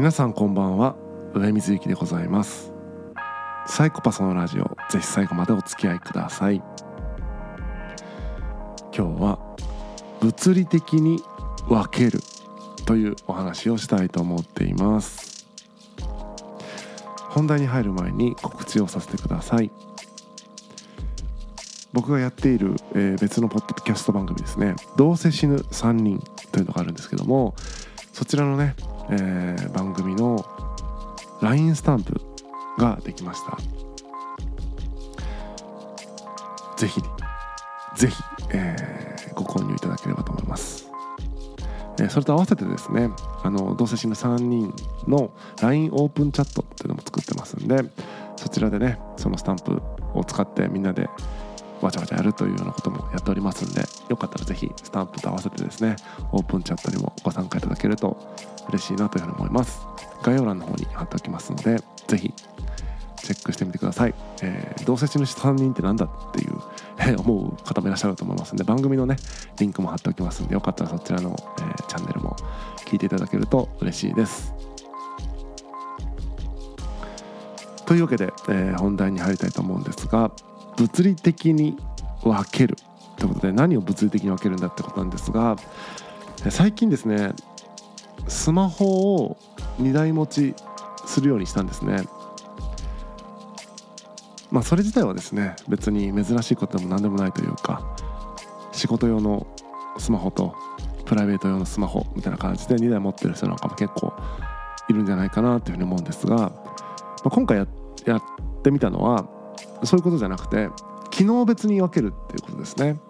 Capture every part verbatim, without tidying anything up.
皆さんこんばんは、上水幸でございます。サイコパスのラジオ、ぜひ最後までお付き合いください。今日は物理的に分けるというお話をしたいと思っています。本題に入る前に告知をさせてください。僕がやっている、えー、別のポッドキャスト番組ですね、どうせ死ぬさんにんというのがあるんですけども、そちらのね、えー、番組の ライン スタンプができました。ぜひぜひ、えー、ご購入いただければと思います。えー、それと合わせてですね、あのどうせ死ぬさんにんの ライン オープンチャットっていうのも作ってますんで、そちらでね、そのスタンプを使ってみんなでわちゃわちゃやるというようなこともやっておりますんで、よかったらぜひスタンプと合わせてですね、オープンチャットにもご参加いただけると嬉しいなというふうに思います。概要欄の方に貼っておきますので、ぜひチェックしてみてください。えー、どうせ死ぬさんにんってなんだっていう、えー、思う方もいらっしゃると思いますので、番組のねリンクも貼っておきますので、よかったらそちらの、えー、チャンネルも聞いていただけると嬉しいです。というわけで、えー、本題に入りたいと思うんですが、物理的に分けるということで、何を物理的に分けるんだってことなんですが、最近ですね、スマホをにだい持ちするようにしたんですね。まあそれ自体はですね、別に珍しいことでも何でもないというか、仕事用のスマホとプライベート用のスマホみたいな感じでにだい持ってる人なんかも結構いるんじゃないかなというふうに思うんですが、まあ、今回 や, やってみたのはそういうことじゃなくて、機能別に分けるっていうことですね。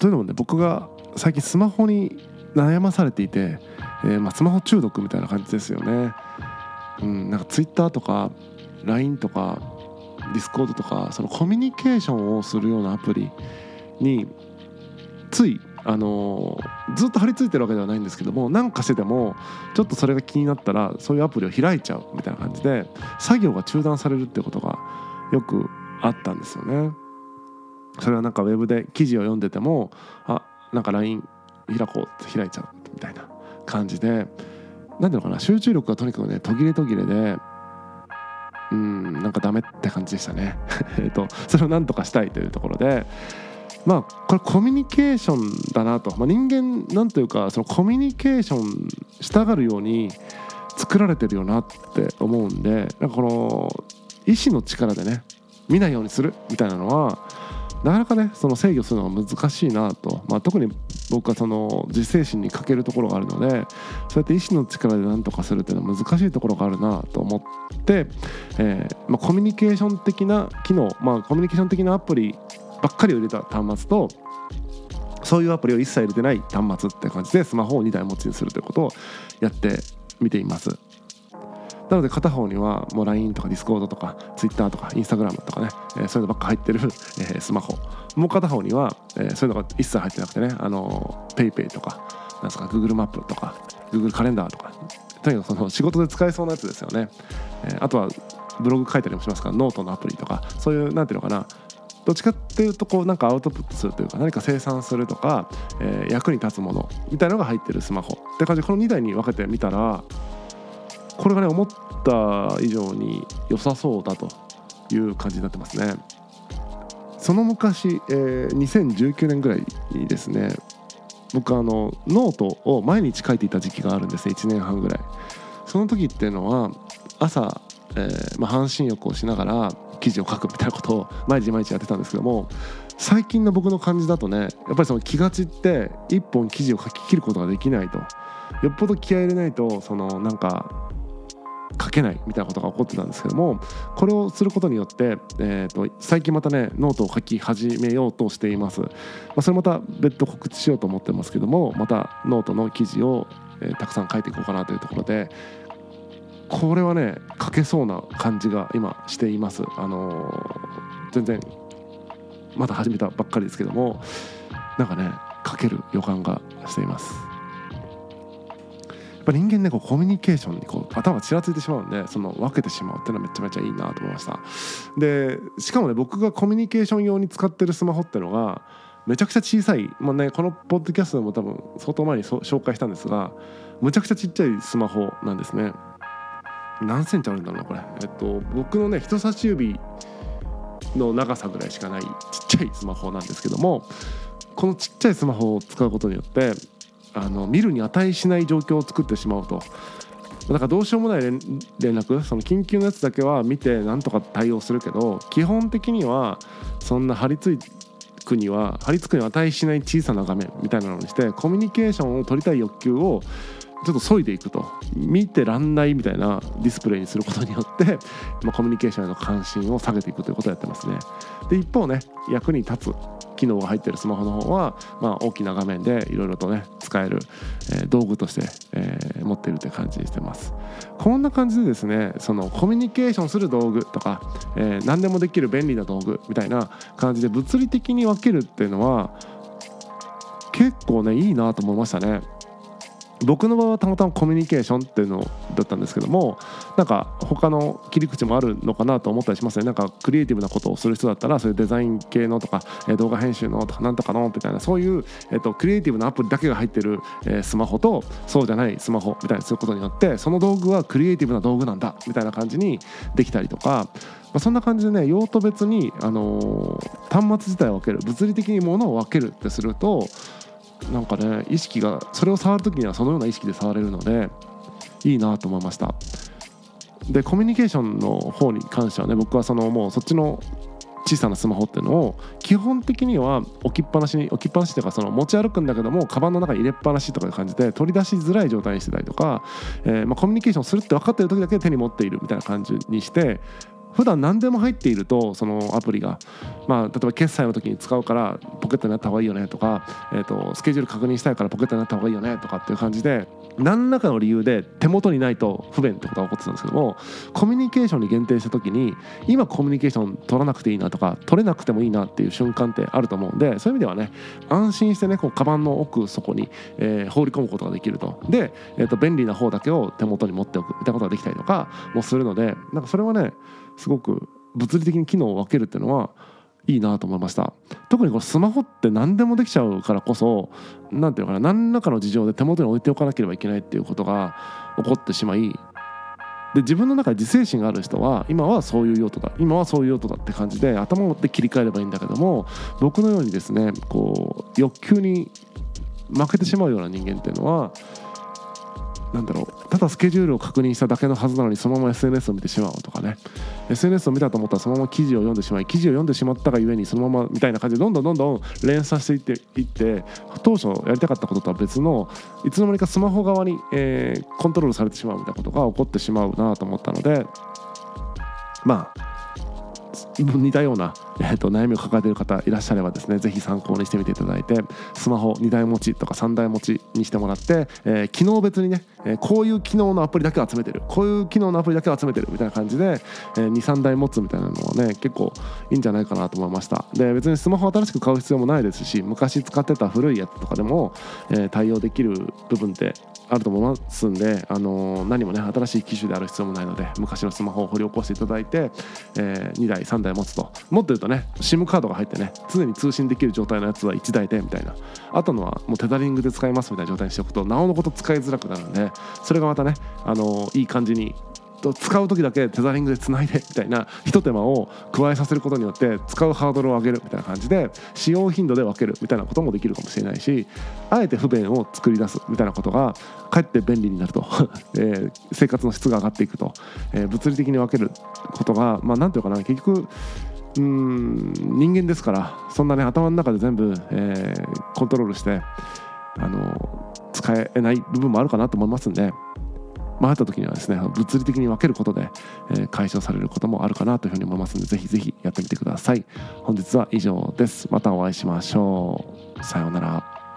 というのもね、僕が最近スマホに悩まされていて、えー、まあスマホ中毒みたいな感じですよね。うん、なんか Twitter とか ライン とか Discord とか、そのコミュニケーションをするようなアプリについ、あのー、ずっと張り付いてるわけではないんですけども、なんかしててもちょっとそれが気になったらそういうアプリを開いちゃうみたいな感じで、作業が中断されるってことがよくあったんですよね。それはなんかウェブで記事を読んでても、あ、なんか ライン 開こうって開いちゃうみたいな感じで、なんていうのかな、集中力がとにかくね、途切れ途切れで、うん、なんかダメって感じでしたね。えっとそれをなんとかしたいというところで、まあ、これコミュニケーションだなと、まあ、人間なんというか、そのコミュニケーションしたがるように作られてるよなって思うんで、なんかこの意志の力でね、見ないようにするみたいなのはなかなかね、その制御するのが難しいなと、まあ、特に僕はその自制心に欠けるところがあるので、そうやって意志の力で何とかするっていうのは難しいところがあるなと思って、えーまあ、コミュニケーション的な機能、まあ、コミュニケーション的なアプリばっかりを入れた端末と、そういうアプリを一切入れてない端末って感じで、スマホをにだい持ちにするということをやってみています。なので片方にはもう ライン とか Discord とか Twitter とか Instagram とかね、えー、そういうのばっか入ってる、えー、スマホ、もう片方には、えー、そういうのが一切入ってなくてね、あの PayPay とか、なんですか Google マップとか Google カレンダーとか、とにかくその仕事で使えそうなやつですよね。えー、あとはブログ書いたりもしますから、ノートのアプリとか、そういうなんていうのかな、どっちかっていうとこうなんかアウトプットするというか、何か生産するとか、えー、役に立つものみたいなのが入ってるスマホって感じで、このにだいに分けてみたら、これがね、思った以上に良さそうだという感じになってますね。その昔、えー、にせんじゅうきゅうねんぐらいにですね、僕あのノートを毎日書いていた時期があるんですね。いちねんはんぐらい。その時っていうのは朝、えーまあ、半身浴をしながら記事を書くみたいなことを毎日毎日やってたんですけども、最近の僕の感じだとね、やっぱりその気がちって一本記事を書き切ることができないと、よっぽど気合い入れないとそのなんか書けないみたいなことが起こってたんですけども、これをすることによって、えー、と最近またねノートを書き始めようとしています。まあ、それまた別途告知しようと思ってますけども、またノートの記事を、えー、たくさん書いていこうかなというところで、これはね書けそうな感じが今しています。あのー、全然まだ始めたばっかりですけども、なんかね書ける予感がしています。やっぱ人間ね、こうコミュニケーションにこう頭がちらついてしまうんで、その分けてしまうっていうのはめちゃめちゃいいなと思いました。でしかもね、僕がコミュニケーション用に使ってるスマホってのがめちゃくちゃ小さい、まあね、このポッドキャストでも多分相当前に紹介したんですが、むちゃくちゃちっちゃいスマホなんですね。何センチあるんだろうなこれ、えっと、僕のね人差し指の長さぐらいしかないちっちゃいスマホなんですけども、このちっちゃいスマホを使うことによってあの見るに値しない状況を作ってしまうと、だからどうしようもない連絡、その緊急のやつだけは見てなんとか対応するけど、基本的にはそんな張り付くには張り付くに値しない小さな画面みたいなのにして、コミュニケーションを取りたい欲求をちょっと削いでいくと、見てらんないみたいなディスプレイにすることによって、まあ、コミュニケーションへの関心を下げていくということをやってますね。で一方ね、役に立つ機能が入っているスマホの方は、まあ、大きな画面でいろいろとね使える、えー、道具として、えー、持っているという感じにしてます。こんな感じでですね、そのコミュニケーションする道具とか、えー、何でもできる便利な道具みたいな感じで物理的に分けるっていうのは結構ねいいなと思いましたね。僕の場合はたまたまコミュニケーションっていうのだったんですけども、なんか他の切り口もあるのかなと思ったりしますね。なんかクリエイティブなことをする人だったらそういうデザイン系のとか動画編集のとかなんとかのみたいな、そういう、えっと、クリエイティブなアプリだけが入ってる、えー、スマホとそうじゃないスマホみたいにすることによって、その道具はクリエイティブな道具なんだみたいな感じにできたりとか、まあ、そんな感じでね用途別に、あのー、端末自体を分ける、物理的に物を分けるってするとなんかね意識がそれを触るときにはそのような意識で触れるのでいいなと思いました。でコミュニケーションの方に関してはね、僕はそのもうそっちの小さなスマホっていうのを基本的には置きっぱなしに置きっぱなしというか、その持ち歩くんだけどもカバンの中に入れっぱなしとかいう感じで取り出しづらい状態にしてたりとか、えーまあコミュニケーションするって分かっているときだけ手に持っているみたいな感じにして、普段何でも入っているとそのアプリが、まあ、例えば決済の時に使うからポケットになった方がいいよねとか、えーと、スケジュール確認したいからポケットになった方がいいよねとかっていう感じで、何らかの理由で手元にないと不便ってことが起こってたんですけども、コミュニケーションに限定した時に今コミュニケーション取らなくていいなとか取れなくてもいいなっていう瞬間ってあると思うんで、そういう意味ではね安心してねこうカバンの奥底に、えー、放り込むことができると。で、えーと、便利な方だけを手元に持っておくみたいなことができたりとかもするので、なんかそれはねすごく物理的に機能を分けるっていうのはいいなと思いました。特にこのスマホって何でもできちゃうからこそ、なんていうのかな、何らかの事情で手元に置いておかなければいけないっていうことが起こってしまいで、自分の中で自制心がある人は今はそういう用途だ今はそういう用途だって感じで頭を持って切り替えればいいんだけども、僕のようにですねこう欲求に負けてしまうような人間っていうのはなんだろう、ただスケジュールを確認しただけのはずなのにそのまま エスエヌエス を見てしまうとかね、 エスエヌエス を見たと思ったらそのまま記事を読んでしまい、記事を読んでしまったがゆえにそのままみたいな感じでどんどんどんどん連鎖していっていって当初やりたかったこととは別のいつの間にかスマホ側に、えー、コントロールされてしまうみたいなことが起こってしまうなと思ったので、まあ似たような、えー、と悩みを抱えている方いらっしゃればですね、ぜひ参考にしてみていただいて、スマホにだい持ちとかさんだい持ちにしてもらって、えー、機能別にね、えー、こういう機能のアプリだけ集めてるこういう機能のアプリだけ集めてるみたいな感じで、えー、にさんだい持つみたいなのはね結構いいんじゃないかなと思いました。で別にスマホ新しく買う必要もないですし、昔使ってた古いやつとかでも、えー、対応できる部分ってあると思いますんで、あのー、何もね新しい機種である必要もないので、昔のスマホを掘り起こしていただいて、えー、にだいさんだい持つと、もっと言うとね SIM カードが入ってね常に通信できる状態のやつはいちだいでみたいな、あとのはもうテザリングで使えますみたいな状態にしておくとなおのこと使いづらくなるので、それがまたね、あのー、いい感じに使う時だけテザリングでつないでみたいな一手間を加えさせることによって使うハードルを上げるみたいな感じで、使用頻度で分けるみたいなこともできるかもしれないし、あえて不便を作り出すみたいなことがかえって便利になると、えー、生活の質が上がっていくと、えー、物理的に分けることが、まあ、なんていうかな、結局うーん人間ですから、そんなね頭の中で全部、えー、コントロールしてあの使えない部分もあるかなと思いますんで、回った時にはですね物理的に分けることで、えー、解消されることもあるかなというふうに思いますので、ぜひぜひやってみてください。本日は以上です。またお会いしましょう。さようなら。